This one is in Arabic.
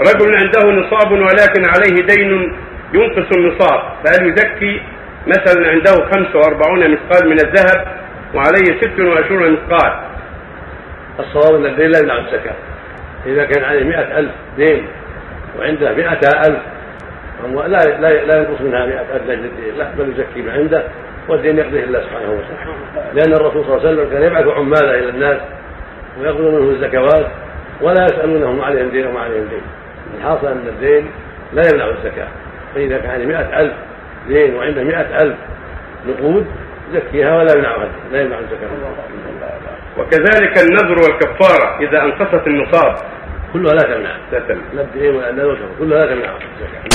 رجل عنده نصاب ولكن عليه دين ينقص النصاب، فهل يزكي؟ مثلا عنده 45 مثقال من الذهب وعليه 26 مثقال. الصواب ان الدين لا يمنع الزكاه. اذا كان عليه 100,000 دين وعنده 200,000 لا ينقص منها 100,000 لاجل الدين، لا، بل يزكي ما عنده، والدين يقضيه الله سبحانه وتعالى، لان الرسول صلى الله عليه وسلم كان يبعث عماله الى الناس ويقبل منهم الزكوات ولا يسالونهم عليهم دين وما عليهم دين. الحاصل ان الدين لا يمنع الزكاه، فاذا كان عليه 100,000 دين وعنده 100,000 نقود زكيها ولا يمنعها، لا يمنع الزكاه. وكذلك النذر والكفاره اذا انقصت النصاب كلها لا تمنع، لا الدين ولا النذر كلها لا تمنع الزكاه.